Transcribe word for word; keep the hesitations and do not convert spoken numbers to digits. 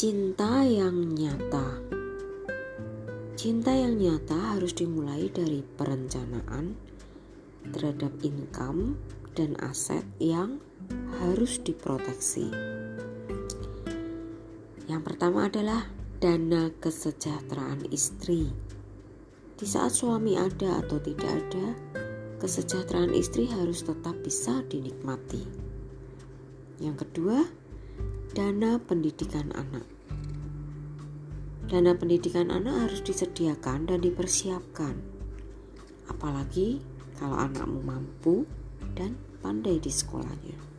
Cinta yang nyata. Cinta yang nyata harus dimulai dari perencanaan terhadap income dan aset yang harus diproteksi. Yang pertama adalah dana kesejahteraan istri. Di saat suami ada atau tidak ada, kesejahteraan istri harus tetap bisa dinikmati. Yang kedua, dana pendidikan anak. Dana pendidikan anak harus disediakan dan dipersiapkan, apalagi kalau anakmu mampu dan pandai di sekolahnya.